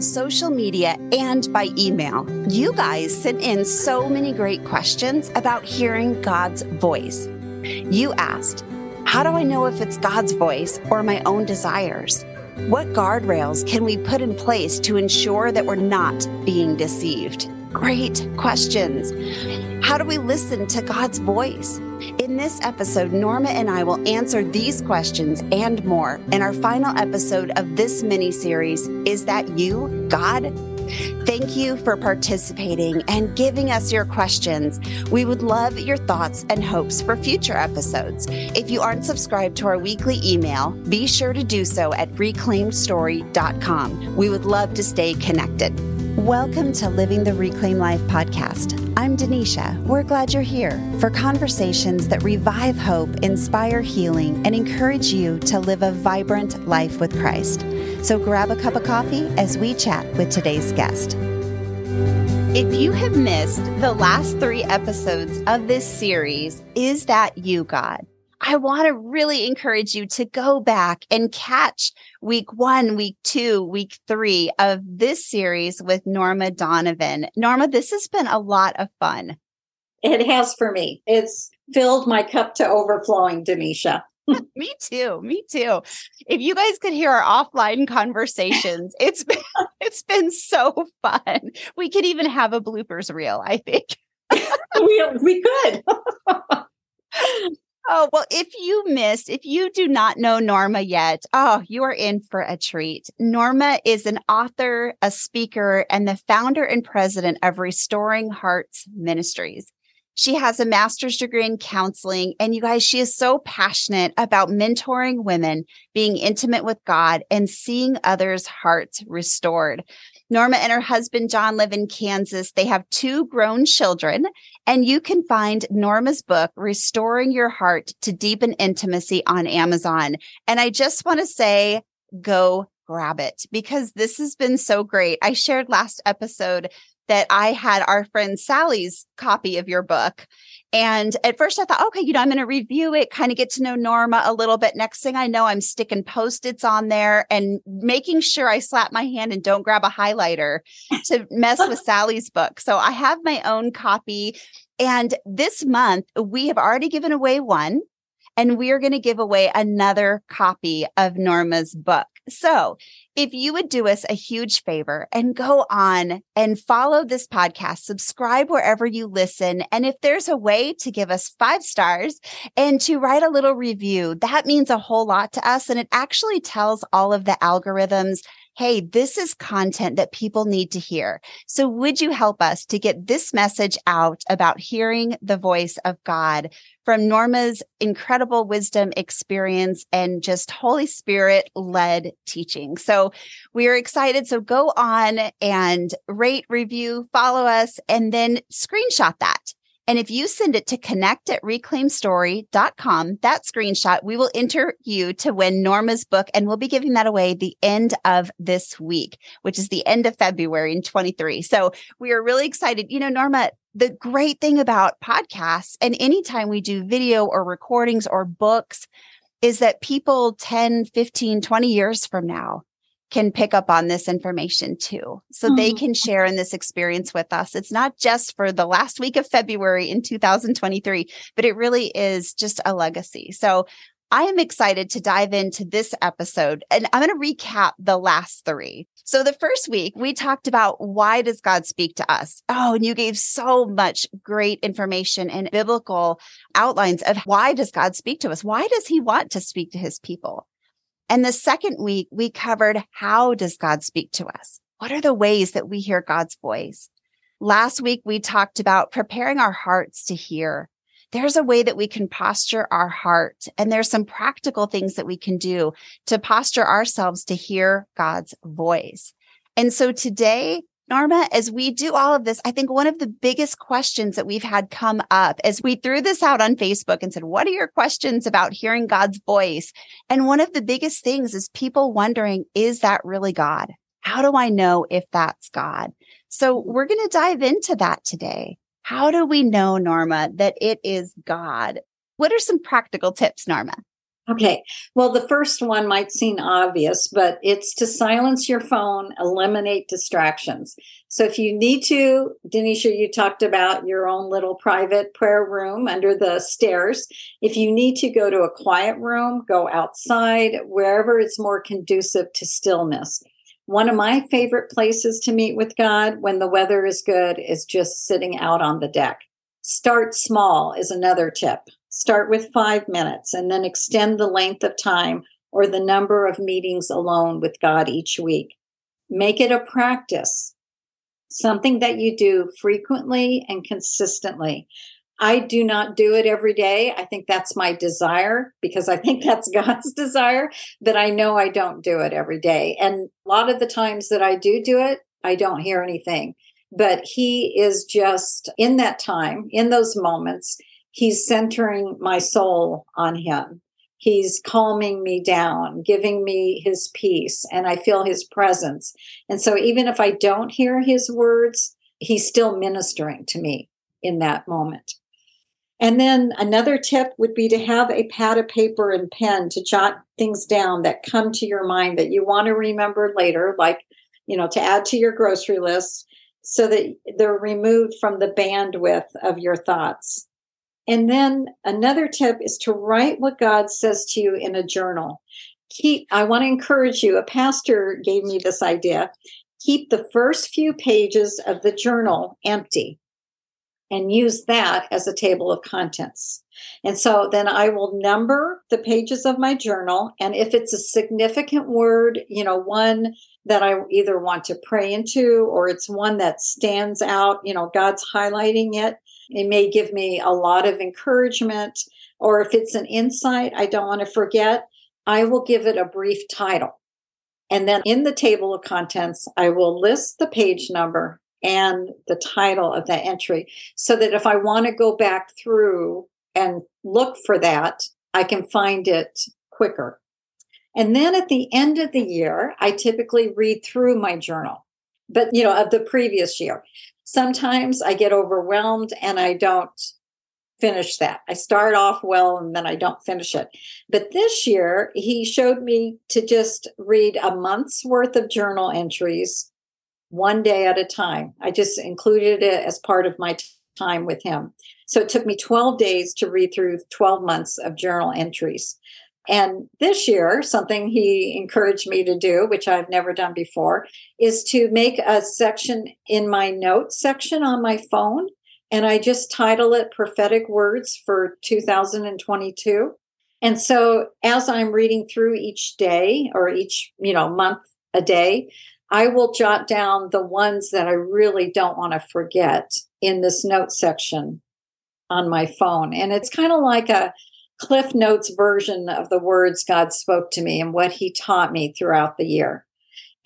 on social media and by email. You guys sent in so many great questions about hearing God's voice. You asked, how do I know if it's God's voice or my own desires? What guardrails can we put in place to ensure that we're not being deceived? Great questions. How do we listen to God's voice? In this episode, Norma and I will answer these questions and more in our final episode of this mini-series, Is That You, God? Thank you for participating and giving us your questions. We would love your thoughts and hopes for future episodes. If you aren't subscribed to our weekly email, be sure to do so at reclaimedstory.com. We would love to stay connected. Welcome to Living the Reclaimed Life podcast. I'm Denisha. We're glad you're here for conversations that revive hope, inspire healing, and encourage you to live a vibrant life with Christ. So grab a cup of coffee as we chat with today's guest. If you have missed the last 3 episodes of this series, Is That You, God? I want to really encourage you to go back and catch week 1, week 2, week 3 of this series with Norma Donovan. Norma, this has been a lot of fun. It has for me. It's filled my cup to overflowing, Denisha. Me too. If you guys could hear our offline conversations, it's been so fun. We could even have a bloopers reel, I think. we could. Oh, well, if you do not know Norma yet, you are in for a treat. Norma is an author, a speaker, and the founder and president of Restoring Hearts Ministries. She has a master's degree in counseling, and you guys, she is so passionate about mentoring women, being intimate with God, and seeing others' hearts restored. Norma and her husband, John, live in Kansas. They have 2 grown children, and you can find Norma's book, Restoring Your Heart to Deepen Intimacy, on Amazon. And I just want to say, go grab it, because this has been so great. I shared last episode that I had our friend Sally's copy of your book. And at first I thought, okay, I'm going to review it, kind of get to know Norma a little bit. Next thing I know, I'm sticking Post-its on there and making sure I slap my hand and don't grab a highlighter to mess with Sally's book. So I have my own copy. And this month, we have already given away one, and we are going to give away another copy of Norma's book. So if you would do us a huge favor and go on and follow this podcast, subscribe wherever you listen. And if there's a way to give us 5 stars and to write a little review, that means a whole lot to us. And it actually tells all of the algorithms, hey, this is content that people need to hear. So would you help us to get this message out about hearing the voice of God from Norma's incredible wisdom, experience, and just Holy Spirit-led teaching? So we are excited. So go on and rate, review, follow us, and then screenshot that. And if you send it to connect@reclaimstory.com, that screenshot, we will enter you to win Norma's book. And we'll be giving that away the end of this week, which is the end of February in 23. So we are really excited. Norma, the great thing about podcasts and anytime we do video or recordings or books is that people 10, 15, 20 years from now can pick up on this information too. So they can share in this experience with us. It's not just for the last week of February in 2023, but it really is just a legacy. So I am excited to dive into this episode, and I'm going to recap the last 3. So the first week we talked about, why does God speak to us? Oh, and you gave so much great information and biblical outlines of why does God speak to us? Why does he want to speak to his people? And the second week, we covered, how does God speak to us? What are the ways that we hear God's voice? Last week, we talked about preparing our hearts to hear. There's a way that we can posture our heart, and there's some practical things that we can do to posture ourselves to hear God's voice. And so today, Norma, as we do all of this, I think one of the biggest questions that we've had come up as we threw this out on Facebook and said, what are your questions about hearing God's voice? And one of the biggest things is people wondering, is that really God? How do I know if that's God? So we're going to dive into that today. How do we know, Norma, that it is God? What are some practical tips, Norma? Okay. Well, the first one might seem obvious, but it's to silence your phone, eliminate distractions. So if you need to, Denisha, you talked about your own little private prayer room under the stairs. If you need to go to a quiet room, go outside, wherever it's more conducive to stillness. One of my favorite places to meet with God when the weather is good is just sitting out on the deck. Start small is another tip. Start with 5 minutes and then extend the length of time or the number of meetings alone with God each week. Make it a practice, something that you do frequently and consistently. I do not do it every day. I think that's my desire because I think that's God's desire, but I know I don't do it every day. And a lot of the times that I do it, I don't hear anything. But He is just in that time, in those moments, He's centering my soul on Him. He's calming me down, giving me His peace, and I feel His presence. And so even if I don't hear His words, He's still ministering to me in that moment. And then another tip would be to have a pad of paper and pen to jot things down that come to your mind that you want to remember later, like, you know, to add to your grocery list, so that they're removed from the bandwidth of your thoughts. And then another tip is to write what God says to you in a journal. I want to encourage you. A pastor gave me this idea. Keep the first few pages of the journal empty and use that as a table of contents. And so then I will number the pages of my journal. And if it's a significant word, you know, one that I either want to pray into, or it's one that stands out, you know, God's highlighting it. It may give me a lot of encouragement, or if it's an insight I don't want to forget, I will give it a brief title. And then in the table of contents, I will list the page number and the title of that entry so that if I want to go back through and look for that, I can find it quicker. And then at the end of the year, I typically read through my journal, but you know, of the previous year. Sometimes I get overwhelmed and I don't finish that. I start off well and then I don't finish it. But this year, he showed me to just read a month's worth of journal entries one day at a time. I just included it as part of my time with him. So it took me 12 days to read through 12 months of journal entries. And this year, something he encouraged me to do, which I've never done before, is to make a section in my notes section on my phone. And I just title it Prophetic Words for 2022. And so as I'm reading through each day or each, you know, month a day, I will jot down the ones that I really don't want to forget in this note section on my phone. And it's kind of like a Cliff Notes version of the words God spoke to me and what he taught me throughout the year.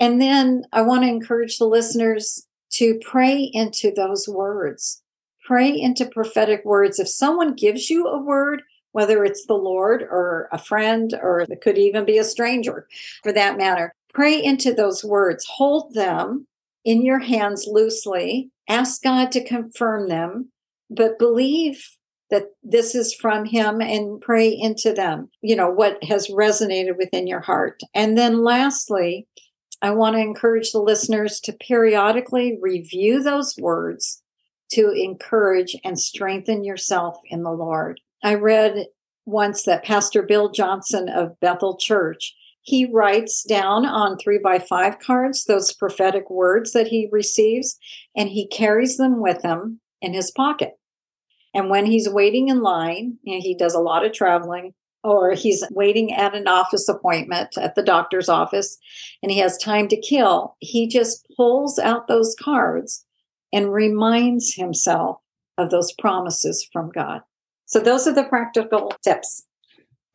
And then I want to encourage the listeners to pray into those words. Pray into prophetic words. If someone gives you a word, whether it's the Lord or a friend, or it could even be a stranger for that matter, pray into those words. Hold them in your hands loosely. Ask God to confirm them, but believe that this is from him and pray into them, you know, what has resonated within your heart. And then lastly, I want to encourage the listeners to periodically review those words to encourage and strengthen yourself in the Lord. I read once that Pastor Bill Johnson of Bethel Church, he writes down on 3x5 cards those prophetic words that he receives, and he carries them with him in his pocket. And when he's waiting in line, you know, he does a lot of traveling, or he's waiting at an office appointment at the doctor's office, and he has time to kill, he just pulls out those cards and reminds himself of those promises from God. So those are the practical tips.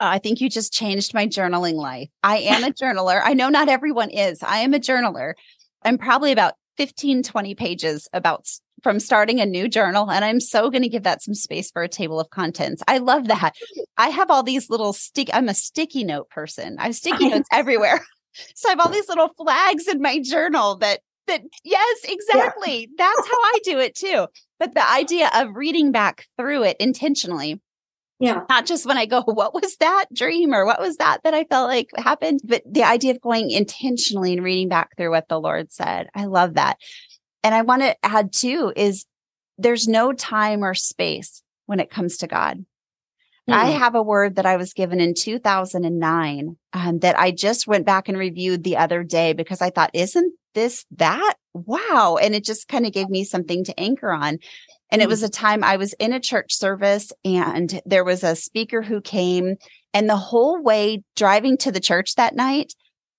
I think you just changed my journaling life. I am a journaler. I know not everyone is. I am a journaler. I'm probably about 15, 20 pages from starting a new journal. And I'm so going to give that some space for a table of contents. I love that. I have all these little I'm a sticky note person. I have sticky notes everywhere. So I have all these little flags in my journal that yes, exactly. Yeah. That's how I do it too. But the idea of reading back through it intentionally Yeah. Not just when I go, what was that dream or what was that I felt like happened? But the idea of going intentionally and reading back through what the Lord said. I love that. And I want to add too, is there's no time or space when it comes to God. I have a word that I was given in 2009 that I just went back and reviewed the other day because I thought, isn't this that? Wow. And it just kind of gave me something to anchor on. And it was a time I was in a church service and there was a speaker who came, and the whole way driving to the church that night,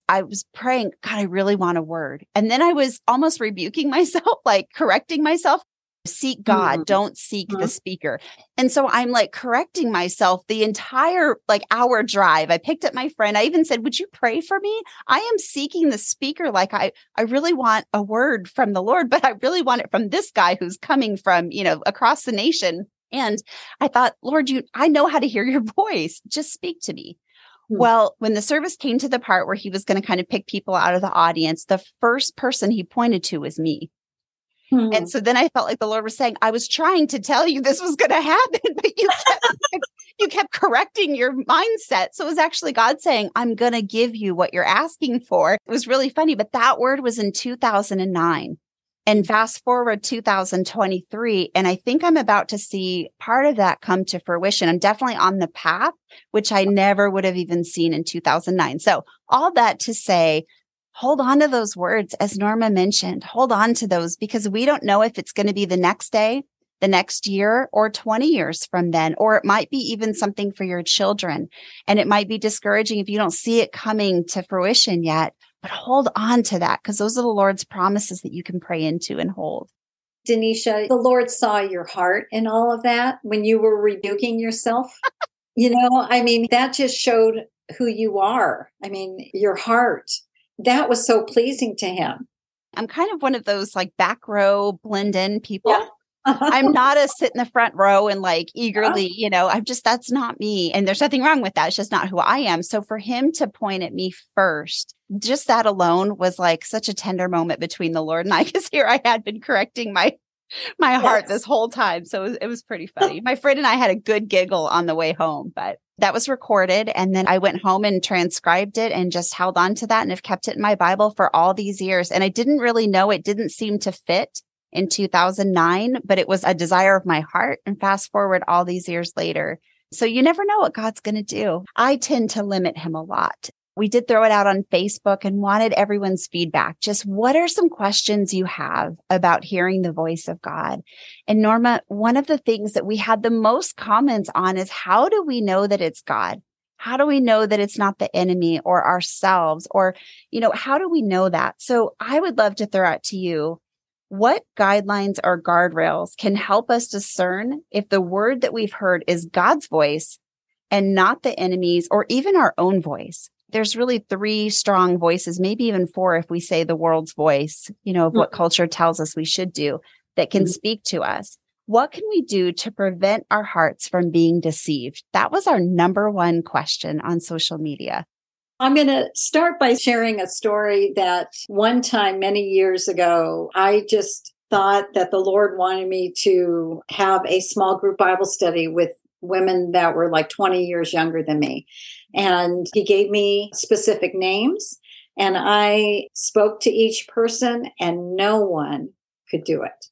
I was praying, God, I really want a word. And then I was almost rebuking myself, like correcting myself. Seek God, don't seek the speaker. And so I'm like correcting myself the entire like hour drive. I picked up my friend. I even said, would you pray for me? I am seeking the speaker. Like I really want a word from the Lord, but I really want it from this guy who's coming from, you know, across the nation. And I thought, Lord, I know how to hear your voice. Just speak to me. Well, when the service came to the part where he was going to kind of pick people out of the audience, the first person he pointed to was me. And so then I felt like the Lord was saying, I was trying to tell you this was going to happen, but you kept correcting your mindset. So it was actually God saying, I'm going to give you what you're asking for. It was really funny, but that word was in 2009. And fast forward 2023, and I think I'm about to see part of that come to fruition. I'm definitely on the path, which I never would have even seen in 2009. So all that to say, hold on to those words, as Norma mentioned, hold on to those, because we don't know if it's going to be the next day, the next year, or 20 years from then, or it might be even something for your children. And it might be discouraging if you don't see it coming to fruition yet, but hold on to that, because those are the Lord's promises that you can pray into and hold. Denisha, the Lord saw your heart in all of that when you were rebuking yourself. You know, I mean, that just showed who you are. I mean, your heart. That was so pleasing to him. I'm kind of one of those like back row blend in people. Yeah. I'm not a sit in the front row and like eagerly, you know, I'm just, that's not me. And there's nothing wrong with that. It's just not who I am. So for him to point at me first, just that alone was like such a tender moment between the Lord and I, because here I had been correcting my heart this whole time. So it was pretty funny. My friend and I had a good giggle on the way home, but that was recorded. And then I went home and transcribed it and just held on to that and have kept it in my Bible for all these years. And I didn't really know, it didn't seem to fit in 2009, but it was a desire of my heart. And fast forward all these years later. So you never know what God's going to do. I tend to limit him a lot. We did throw it out on Facebook and wanted everyone's feedback. Just what are some questions you have about hearing the voice of God? And Norma, one of the things that we had the most comments on is, how do we know that it's God? How do we know that it's not the enemy or ourselves? Or, you know, how do we know that? So I would love to throw out to you, what guidelines or guardrails can help us discern if the word that we've heard is God's voice and not the enemy's or even our own voice? There's really three strong voices, maybe even four if we say the world's voice, you know, of what culture tells us we should do, that can speak to us. What can we do to prevent our hearts from being deceived? That was our number one question on social media. I'm going to start by sharing a story that one time many years ago, I just thought that the Lord wanted me to have a small group Bible study with women that were like 20 years younger than me. And he gave me specific names, and I spoke to each person, and no one could do it.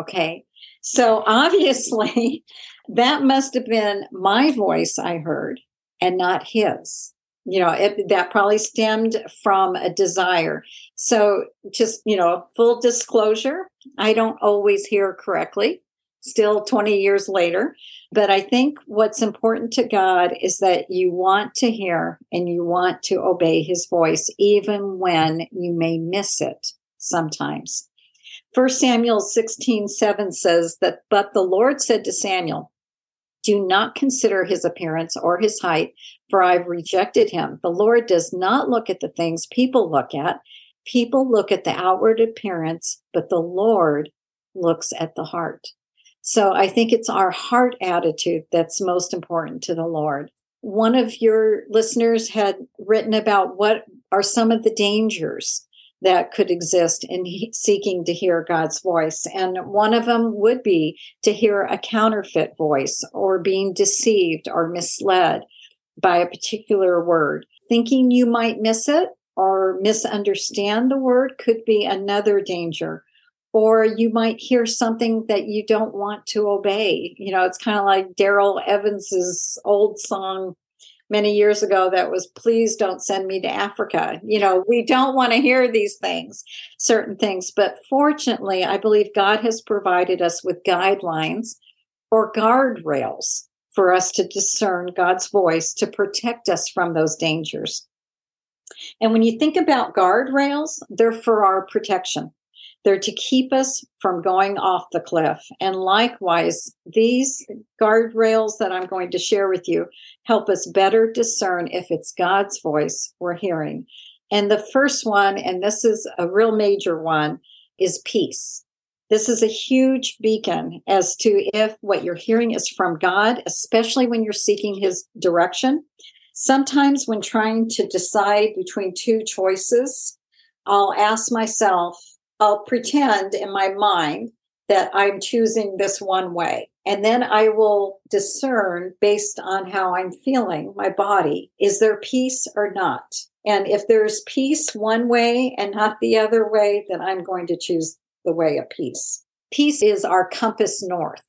Okay. So obviously that must have been my voice I heard and not his. You know, that probably stemmed from a desire. So just, you know, full disclosure, I don't always hear correctly, still 20 years later. But I think what's important to God is that you want to hear and you want to obey his voice, even when you may miss it sometimes. 1 Samuel 16:7 says that, but the Lord said to Samuel, do not consider his appearance or his height, for I've rejected him. The Lord does not look at the things people look at. People look at the outward appearance, but the Lord looks at the heart. So I think it's our heart attitude that's most important to the Lord. One of your listeners had written about what are some of the dangers that could exist in seeking to hear God's voice. And one of them would be to hear a counterfeit voice or being deceived or misled by a particular word. Thinking you might miss it or misunderstand the word could be another danger. Or you might hear something that you don't want to obey. You know, it's kind of like Daryl Evans's old song many years ago that was, "Please don't send me to Africa." You know, we don't want to hear these things, certain things. But fortunately, I believe God has provided us with guidelines or guardrails for us to discern God's voice to protect us from those dangers. And when you think about guardrails, they're for our protection. They're to keep us from going off the cliff. And likewise, these guardrails that I'm going to share with you help us better discern if it's God's voice we're hearing. And the first one, and this is a real major one, is peace. This is a huge beacon as to if what you're hearing is from God, especially when you're seeking His direction. Sometimes when trying to decide between two choices, I'll ask myself, I'll pretend in my mind that I'm choosing this one way. And then I will discern based on how I'm feeling, my body, is there peace or not? And if there's peace one way and not the other way, then I'm going to choose the way of peace. Peace is our compass north.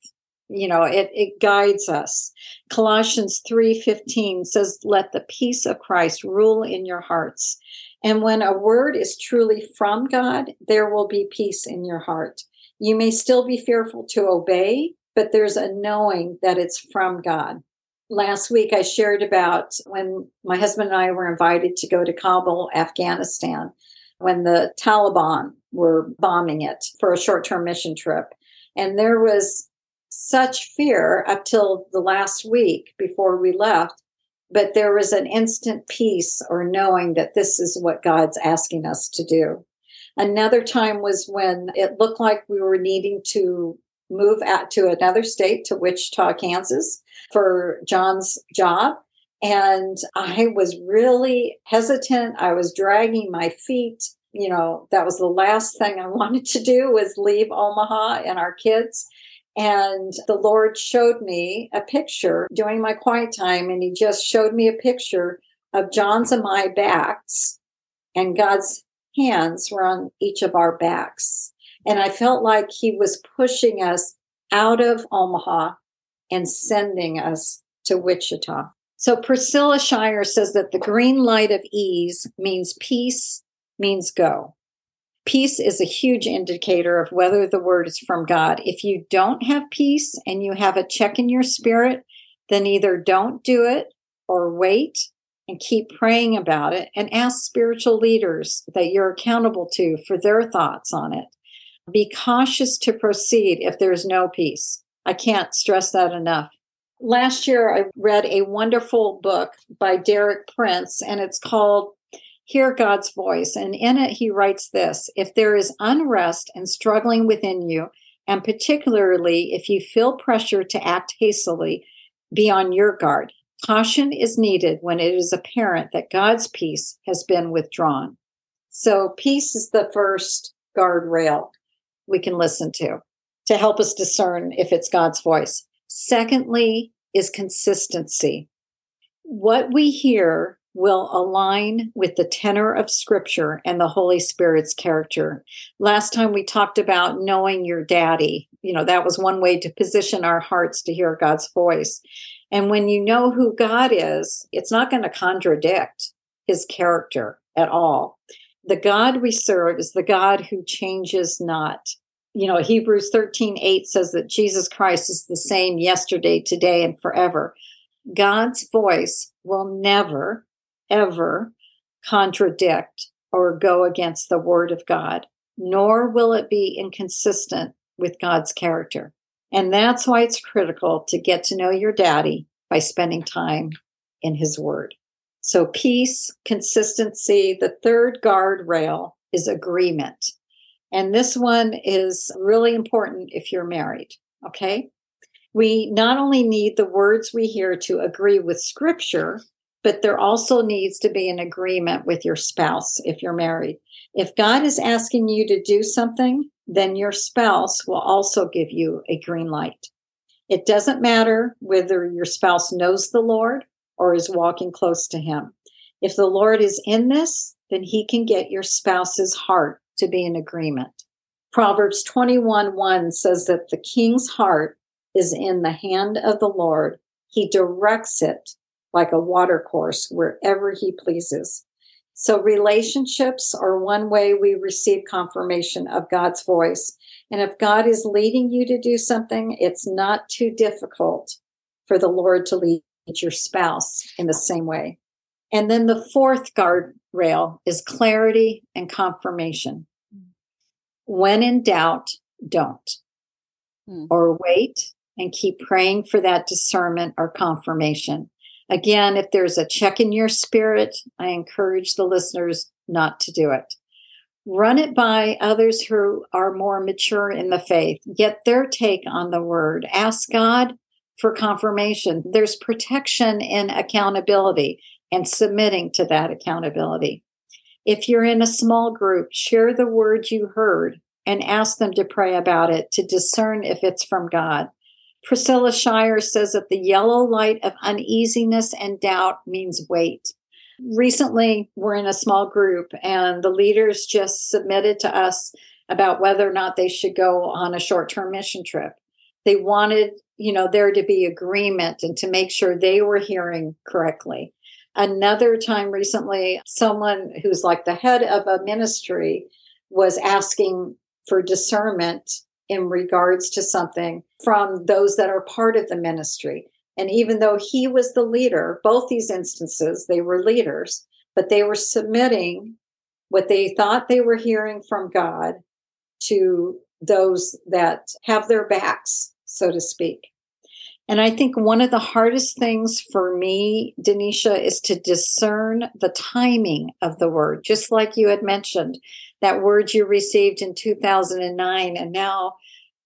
You know, it guides us. Colossians 3:15 says, "Let the peace of Christ rule in your hearts." And when a word is truly from God, there will be peace in your heart. You may still be fearful to obey, but there's a knowing that it's from God. Last week, I shared about when my husband and I were invited to go to Kabul, Afghanistan, when the Taliban were bombing it for a short-term mission trip. And there was such fear up till the last week before we left, but there was an instant peace or knowing that this is what God's asking us to do. Another time was when it looked like we were needing to move out to another state, to Wichita, Kansas, for John's job. And I was really hesitant. I was dragging my feet. You know, that was the last thing I wanted to do was leave Omaha and our kids. And the Lord showed me a picture during my quiet time, and He just showed me a picture of John's and my backs, and God's hands were on each of our backs. And I felt like He was pushing us out of Omaha and sending us to Wichita. So Priscilla Shirer says that the green light of ease means peace, means go. Peace is a huge indicator of whether the word is from God. If you don't have peace and you have a check in your spirit, then either don't do it or wait and keep praying about it and ask spiritual leaders that you're accountable to for their thoughts on it. Be cautious to proceed if there's no peace. I can't stress that enough. Last year, I read a wonderful book by Derek Prince, and it's called Hear God's Voice, and in it he writes this: if there is unrest and struggling within you, and particularly if you feel pressure to act hastily, be on your guard. Caution is needed when it is apparent that God's peace has been withdrawn. So peace is the first guardrail we can listen to help us discern if it's God's voice. Secondly is consistency. What we hear will align with the tenor of Scripture and the Holy Spirit's character. Last time we talked about knowing your daddy. You know, that was one way to position our hearts to hear God's voice. And when you know who God is, it's not going to contradict His character at all. The God we serve is the God who changes not. You know, Hebrews 13:8 says that Jesus Christ is the same yesterday, today, and forever. God's voice will never ever contradict or go against the word of God, nor will it be inconsistent with God's character. And that's why it's critical to get to know your daddy by spending time in His word. So peace, consistency. The third guardrail is agreement. And this one is really important if you're married, okay? We not only need the words we hear to agree with Scripture, but there also needs to be an agreement with your spouse if you're married. If God is asking you to do something, then your spouse will also give you a green light. It doesn't matter whether your spouse knows the Lord or is walking close to him. If the Lord is in this, then he can get your spouse's heart to be in agreement. Proverbs 21:1 says that the king's heart is in the hand of the Lord. He directs it like a watercourse wherever he pleases. So relationships are one way we receive confirmation of God's voice. And if God is leading you to do something, it's not too difficult for the Lord to lead your spouse in the same way. And then the fourth guardrail is clarity and confirmation. When in doubt, don't. Or wait and keep praying for that discernment or confirmation. Again, if there's a check in your spirit, I encourage the listeners not to do it. Run it by others who are more mature in the faith. Get their take on the word. Ask God for confirmation. There's protection in accountability and submitting to that accountability. If you're in a small group, share the word you heard and ask them to pray about it to discern if it's from God. Priscilla Shirer says that the yellow light of uneasiness and doubt means wait. Recently, we're in a small group, and the leaders just submitted to us about whether or not they should go on a short-term mission trip. They wanted, there to be agreement and to make sure they were hearing correctly. Another time recently, someone who's like the head of a ministry was asking for discernment in regards to something from those that are part of the ministry. And even though he was the leader, both these instances, they were leaders, but they were submitting what they thought they were hearing from God to those that have their backs, so to speak. And I think one of the hardest things for me, Denisha, is to discern the timing of the word, just like you had mentioned, that word you received in 2009. And now,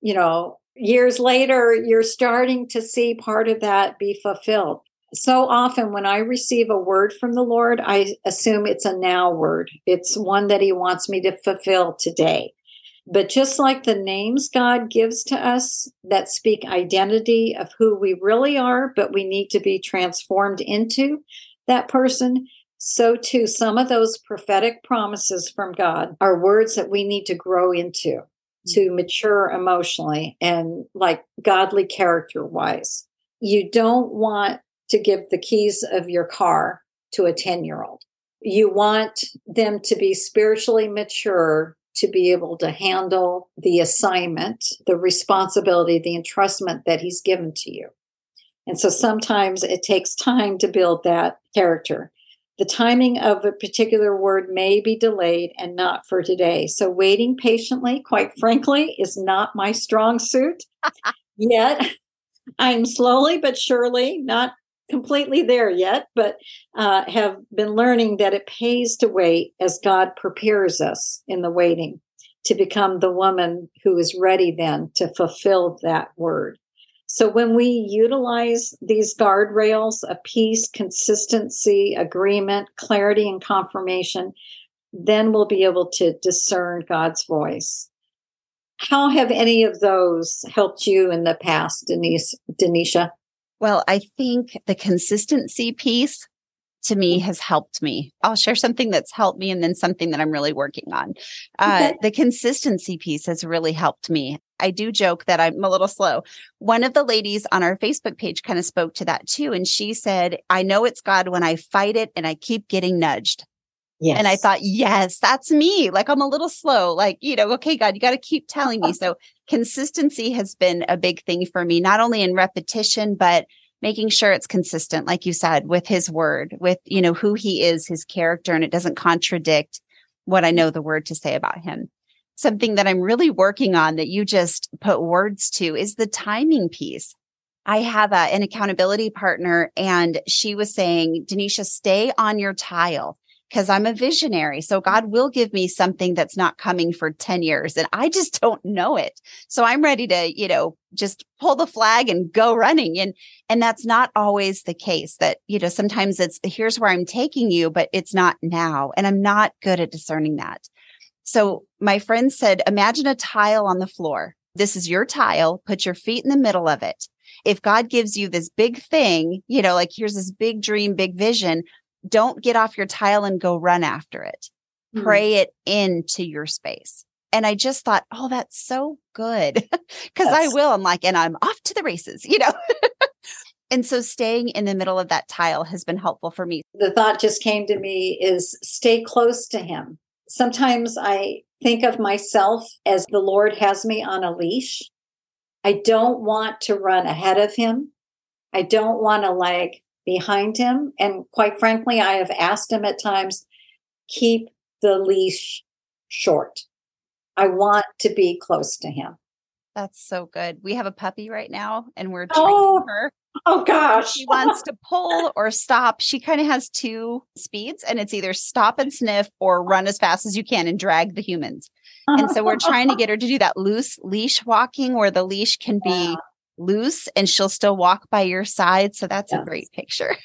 years later, you're starting to see part of that be fulfilled. So often when I receive a word from the Lord, I assume it's a now word. It's one that he wants me to fulfill today. But just like the names God gives to us that speak identity of who we really are, but we need to be transformed into that person, so too some of those prophetic promises from God are words that we need to grow into, to mature emotionally and like godly character-wise. You don't want to give the keys of your car to a 10-year-old. You want them to be spiritually mature to be able to handle the assignment, the responsibility, the entrustment that he's given to you. And so sometimes it takes time to build that character. The timing of a particular word may be delayed and not for today. So waiting patiently, quite frankly, is not my strong suit. Yet I'm slowly but surely, not completely there yet, but have been learning that it pays to wait as God prepares us in the waiting to become the woman who is ready then to fulfill that word. So when we utilize these guardrails of peace, consistency, agreement, clarity, and confirmation, then we'll be able to discern God's voice. How have any of those helped you in the past, Denisha? Well, I think the consistency piece to me has helped me. I'll share something that's helped me and then something that I'm really working on. Okay. The consistency piece has really helped me. I do joke that I'm a little slow. One of the ladies on our Facebook page kind of spoke to that too. And she said, I know it's God when I fight it and I keep getting nudged. Yes. And I thought, yes, that's me. Like, I'm a little slow. Like, okay, God, you got to keep telling me. So consistency has been a big thing for me, not only in repetition, but making sure it's consistent, like you said, with his word, with, who he is, his character, and it doesn't contradict what I know the word to say about him. Something that I'm really working on that you just put words to is the timing piece. I have an accountability partner, and she was saying, Denisha, stay on your tile. Because I'm a visionary. So God will give me something that's not coming for 10 years and I just don't know it. So I'm ready to, just pull the flag and go running. And that's not always the case that, sometimes it's here's where I'm taking you, but it's not now. And I'm not good at discerning that. So my friend said, imagine a tile on the floor. This is your tile. Put your feet in the middle of it. If God gives you this big thing, you know, like here's this big dream, big vision, don't get off your tile and go run after it. Mm-hmm. Pray it into your space. And I just thought, oh, that's so good. Because yes. I will. I'm like, and I'm off to the races, you know. And so staying in the middle of that tile has been helpful for me. The thought just came to me is stay close to him. Sometimes I think of myself as the Lord has me on a leash. I don't want to run ahead of him. I don't want to lag behind him. And quite frankly, I have asked him at times, keep the leash short. I want to be close to him. That's so good. We have a puppy right now and we're training her. Oh, gosh. She wants to pull or stop. She kind of has two speeds, and it's either stop and sniff or run as fast as you can and drag the humans. And so we're trying to get her to do that loose leash walking where the leash can be loose and she'll still walk by your side. So that's a great picture.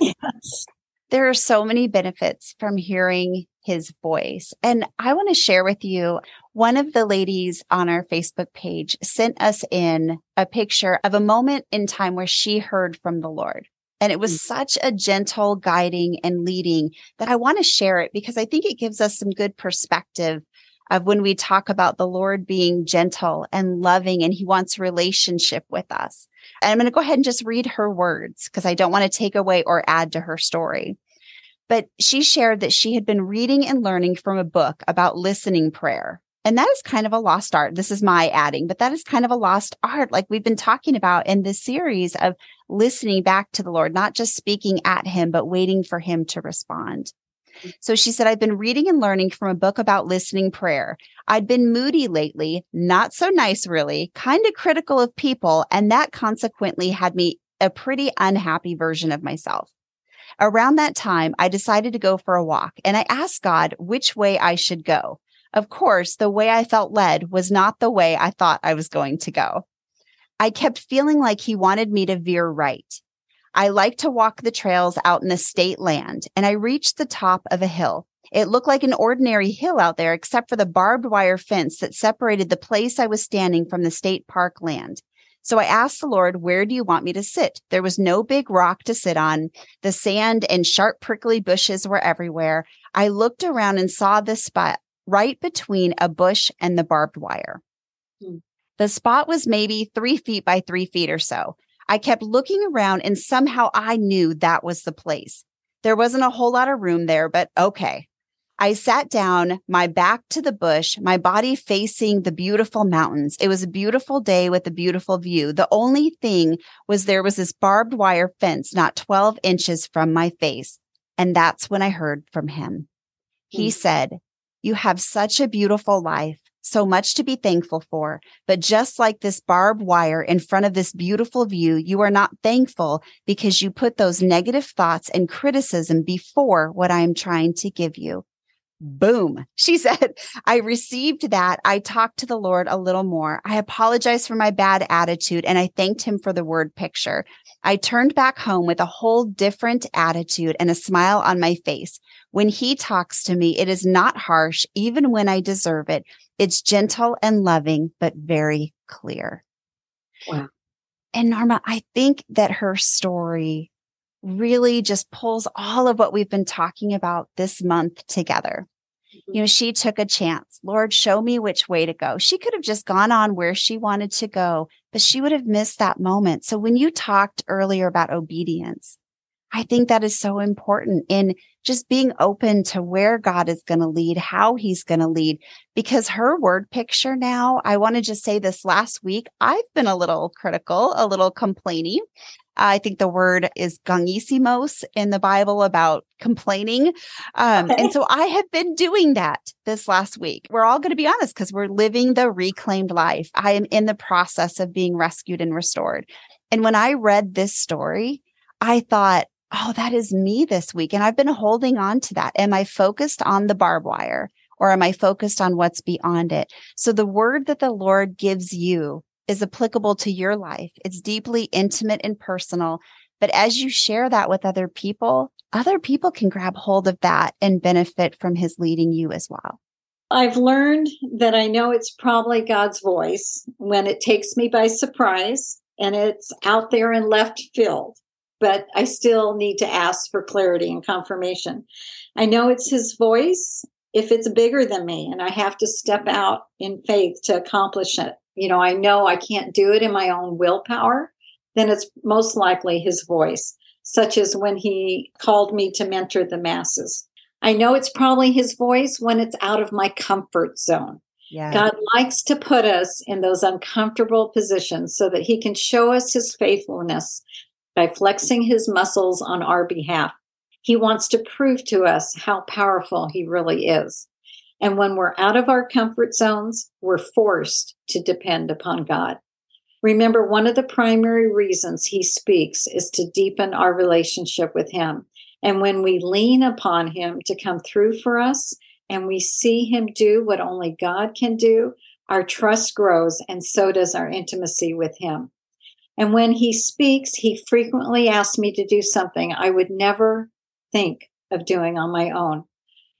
Yes. There are so many benefits from hearing his voice. And I want to share with you, one of the ladies on our Facebook page sent us in a picture of a moment in time where she heard from the Lord. And it was such a gentle guiding and leading that I want to share it because I think it gives us some good perspective of when we talk about the Lord being gentle and loving, and he wants relationship with us. And I'm going to go ahead and just read her words because I don't want to take away or add to her story. But she shared that she had been reading and learning from a book about listening prayer. And that is kind of a lost art. This is my adding, but that is kind of a lost art, like we've been talking about in this series, of listening back to the Lord, not just speaking at him, but waiting for him to respond. So she said, I've been reading and learning from a book about listening prayer. I'd been moody lately, not so nice, really, kind of critical of people. And that consequently had me a pretty unhappy version of myself. Around that time, I decided to go for a walk, and I asked God which way I should go. Of course, the way I felt led was not the way I thought I was going to go. I kept feeling like he wanted me to veer right. I like to walk the trails out in the state land, and I reached the top of a hill. It looked like an ordinary hill out there, except for the barbed wire fence that separated the place I was standing from the state park land. So I asked the Lord, where do you want me to sit? There was no big rock to sit on. The sand and sharp prickly bushes were everywhere. I looked around and saw this spot right between a bush and the barbed wire. The spot was maybe 3 feet by 3 feet or so. I kept looking around, and somehow I knew that was the place. There wasn't a whole lot of room there, but okay. I sat down, my back to the bush, my body facing the beautiful mountains. It was a beautiful day with a beautiful view. The only thing was there was this barbed wire fence not 12 inches from my face. And that's when I heard from him. He said, you have such a beautiful life, so much to be thankful for. But just like this barbed wire in front of this beautiful view, you are not thankful because you put those negative thoughts and criticism before what I am trying to give you. Boom. She said, I received that. I talked to the Lord a little more. I apologized for my bad attitude, and I thanked him for the word picture. I turned back home with a whole different attitude and a smile on my face. When he talks to me, it is not harsh, even when I deserve it. It's gentle and loving, but very clear. Wow. And Norma, I think that her story really just pulls all of what we've been talking about this month together. You know, she took a chance. Lord, show me which way to go. She could have just gone on where she wanted to go, but she would have missed that moment. So when you talked earlier about obedience, I think that is so important in just being open to where God is going to lead, how he's going to lead, because her word picture now, I want to just say this last week, I've been a little critical, a little complaining. I think the word is gungisimos in the Bible about complaining. And so I have been doing that this last week. We're all going to be honest because we're living the reclaimed life. I am in the process of being rescued and restored. And when I read this story, I thought, oh, that is me this week. And I've been holding on to that. Am I focused on the barbed wire or am I focused on what's beyond it? So the word that the Lord gives you is applicable to your life. It's deeply intimate and personal. But as you share that with other people can grab hold of that and benefit from his leading you as well. I've learned that I know it's probably God's voice when it takes me by surprise and it's out there in left field, but I still need to ask for clarity and confirmation. I know it's His voice if it's bigger than me and I have to step out in faith to accomplish it. You know, I know I can't do it in my own willpower, then it's most likely His voice, such as when He called me to mentor the masses. I know it's probably His voice when it's out of my comfort zone. Yeah. God likes to put us in those uncomfortable positions so that He can show us His faithfulness by flexing His muscles on our behalf. He wants to prove to us how powerful He really is. And when we're out of our comfort zones, we're forced to depend upon God. Remember, one of the primary reasons He speaks is to deepen our relationship with Him. And when we lean upon Him to come through for us and we see Him do what only God can do, our trust grows and so does our intimacy with Him. And when He speaks, He frequently asks me to do something I would never think of doing on my own.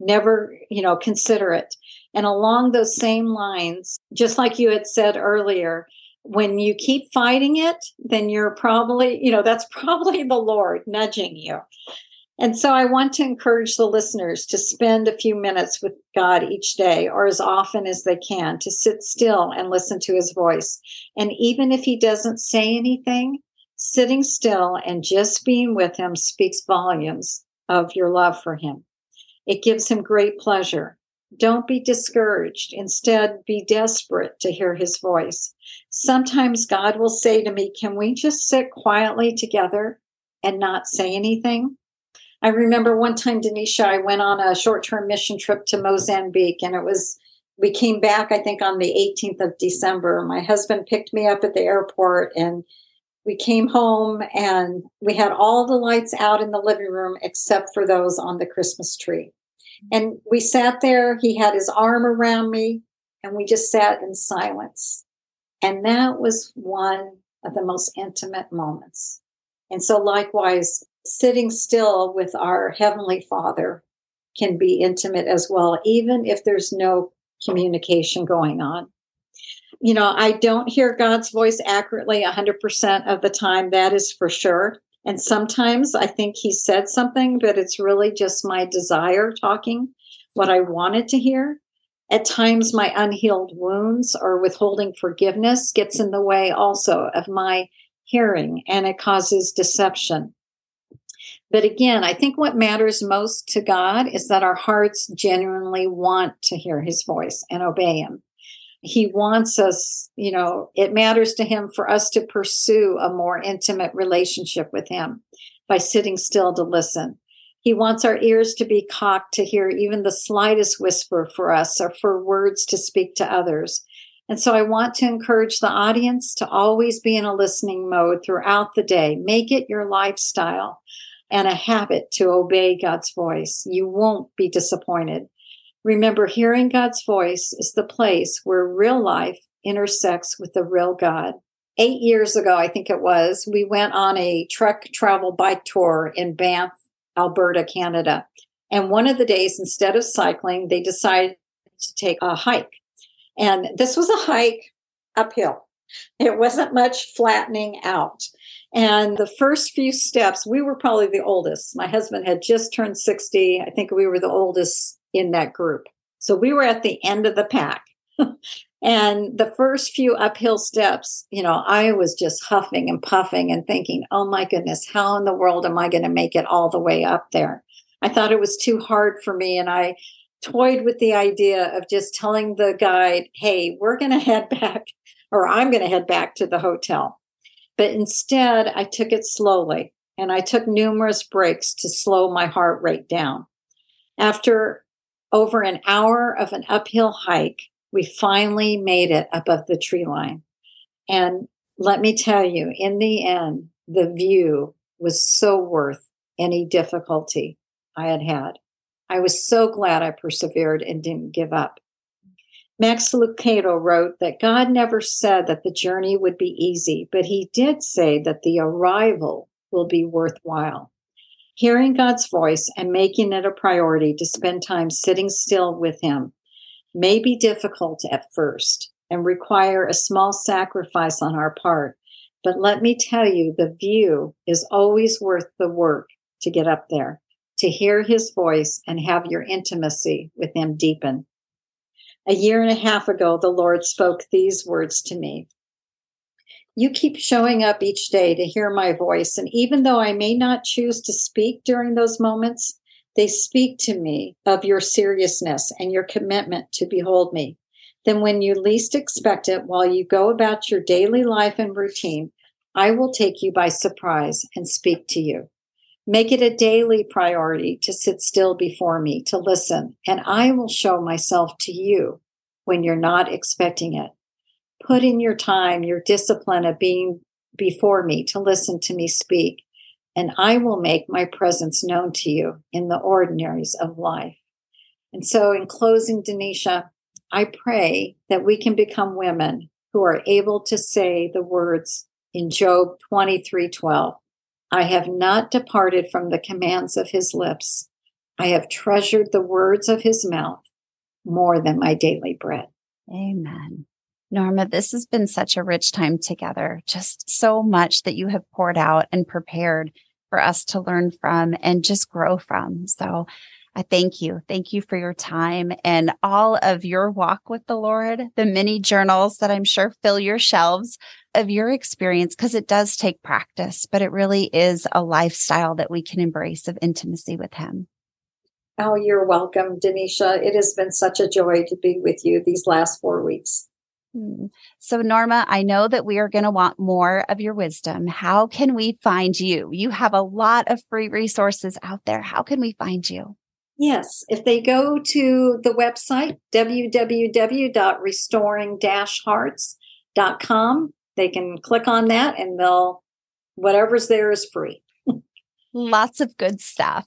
Never, consider it. And along those same lines, just like you had said earlier, when you keep fighting it, then you're probably, that's probably the Lord nudging you. And so I want to encourage the listeners to spend a few minutes with God each day, or as often as they can, to sit still and listen to His voice. And even if He doesn't say anything, sitting still and just being with Him speaks volumes of your love for Him. It gives Him great pleasure. Don't be discouraged. Instead, be desperate to hear His voice. Sometimes God will say to me, "Can we just sit quietly together and not say anything?" I remember one time, Denisha, I went on a short-term mission trip to Mozambique, and we came back, I think, on the 18th of December. My husband picked me up at the airport, and we came home, and we had all the lights out in the living room except for those on the Christmas tree. And we sat there. He had his arm around me, and we just sat in silence. And that was one of the most intimate moments. And so likewise, sitting still with our Heavenly Father can be intimate as well, even if there's no communication going on. I don't hear God's voice accurately 100% of the time, that is for sure. And sometimes I think He said something, but it's really just my desire talking, what I wanted to hear. At times, my unhealed wounds or withholding forgiveness gets in the way also of my hearing, and it causes deception. But again, I think what matters most to God is that our hearts genuinely want to hear His voice and obey Him. He wants us, it matters to Him for us to pursue a more intimate relationship with Him by sitting still to listen. He wants our ears to be cocked to hear even the slightest whisper for us or for words to speak to others. And so I want to encourage the audience to always be in a listening mode throughout the day. Make it your lifestyle and a habit to obey God's voice. You won't be disappointed. Remember, hearing God's voice is the place where real life intersects with the real God. 8 years ago, I think it was, we went on a truck travel bike tour in Banff, Alberta, Canada. And one of the days, instead of cycling, they decided to take a hike. And this was a hike uphill. It wasn't much flattening out. And the first few steps, we were probably the oldest. My husband had just turned 60. I think we were the oldest in that group. So we were at the end of the pack. And the first few uphill steps, I was just huffing and puffing and thinking, oh my goodness, how in the world am I going to make it all the way up there? I thought it was too hard for me. And I toyed with the idea of just telling the guide, hey, we're going to head back, or I'm going to head back to the hotel. But instead, I took it slowly, and I took numerous breaks to slow my heart rate down. After over an hour of an uphill hike, we finally made it above the tree line. And let me tell you, in the end, the view was so worth any difficulty I had. I was so glad I persevered and didn't give up. Max Lucado wrote that God never said that the journey would be easy, but He did say that the arrival will be worthwhile. Hearing God's voice and making it a priority to spend time sitting still with Him may be difficult at first and require a small sacrifice on our part, but let me tell you, the view is always worth the work to get up there, to hear his voice and have your intimacy with him deepen. A year and a half ago, the Lord spoke these words to me. You keep showing up each day to hear my voice, and even though I may not choose to speak during those moments, they speak to me of your seriousness and your commitment to behold me. Then when you least expect it, while you go about your daily life and routine, I will take you by surprise and speak to you. Make it a daily priority to sit still before me, to listen, and I will show myself to you when you're not expecting it. Put in your time, your discipline of being before me to listen to me speak, and I will make my presence known to you in the ordinaries of life. And so in closing, Denisha, I pray that we can become women who are able to say the words in Job 23:12, I have not departed from the commands of his lips. I have treasured the words of his mouth more than my daily bread. Amen. Norma, this has been such a rich time together, just so much that you have poured out and prepared for us to learn from and just grow from. So I thank you. Thank you for your time and all of your walk with the Lord, the many journals that I'm sure fill your shelves of your experience, because it does take practice, but it really is a lifestyle that we can embrace of intimacy with him. Oh, you're welcome, Denisha. It has been such a joy to be with you these last 4 weeks. So, Norma, I know that we are going to want more of your wisdom. How can we find you? You have a lot of free resources out there. How can we find you? Yes. If they go to the website, www.restoring-hearts.com, they can click on that and whatever's there is free. Lots of good stuff.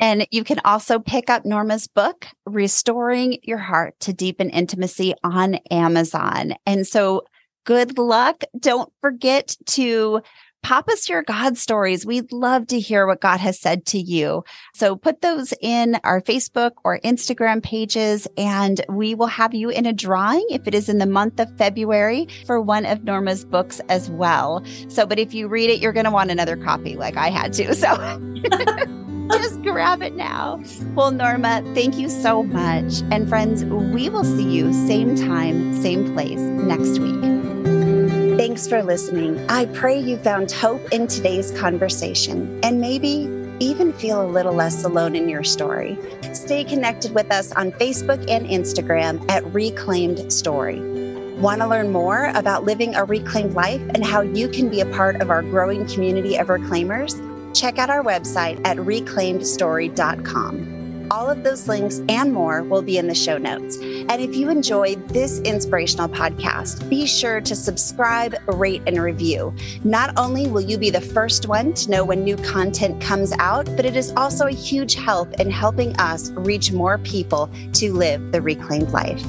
And you can also pick up Norma's book, Restoring Your Heart to Deepen Intimacy, on Amazon. And so good luck. Don't forget to pop us your God stories. We'd love to hear what God has said to you. So put those in our Facebook or Instagram pages, and we will have you in a drawing, if it is in the month of February, for one of Norma's books as well. So, but if you read it, you're going to want another copy like I had to. So... just grab it now. Well, Norma, thank you so much. And friends, we will see you same time, same place next week. Thanks for listening. I pray you found hope in today's conversation and maybe even feel a little less alone in your story. Stay connected with us on Facebook and Instagram at Reclaimed Story. Want to learn more about living a reclaimed life and how you can be a part of our growing community of reclaimers? Check out our website at reclaimedstory.com. All of those links and more will be in the show notes. And if you enjoyed this inspirational podcast, be sure to subscribe, rate, and review. Not only will you be the first one to know when new content comes out, but it is also a huge help in helping us reach more people to live the reclaimed life.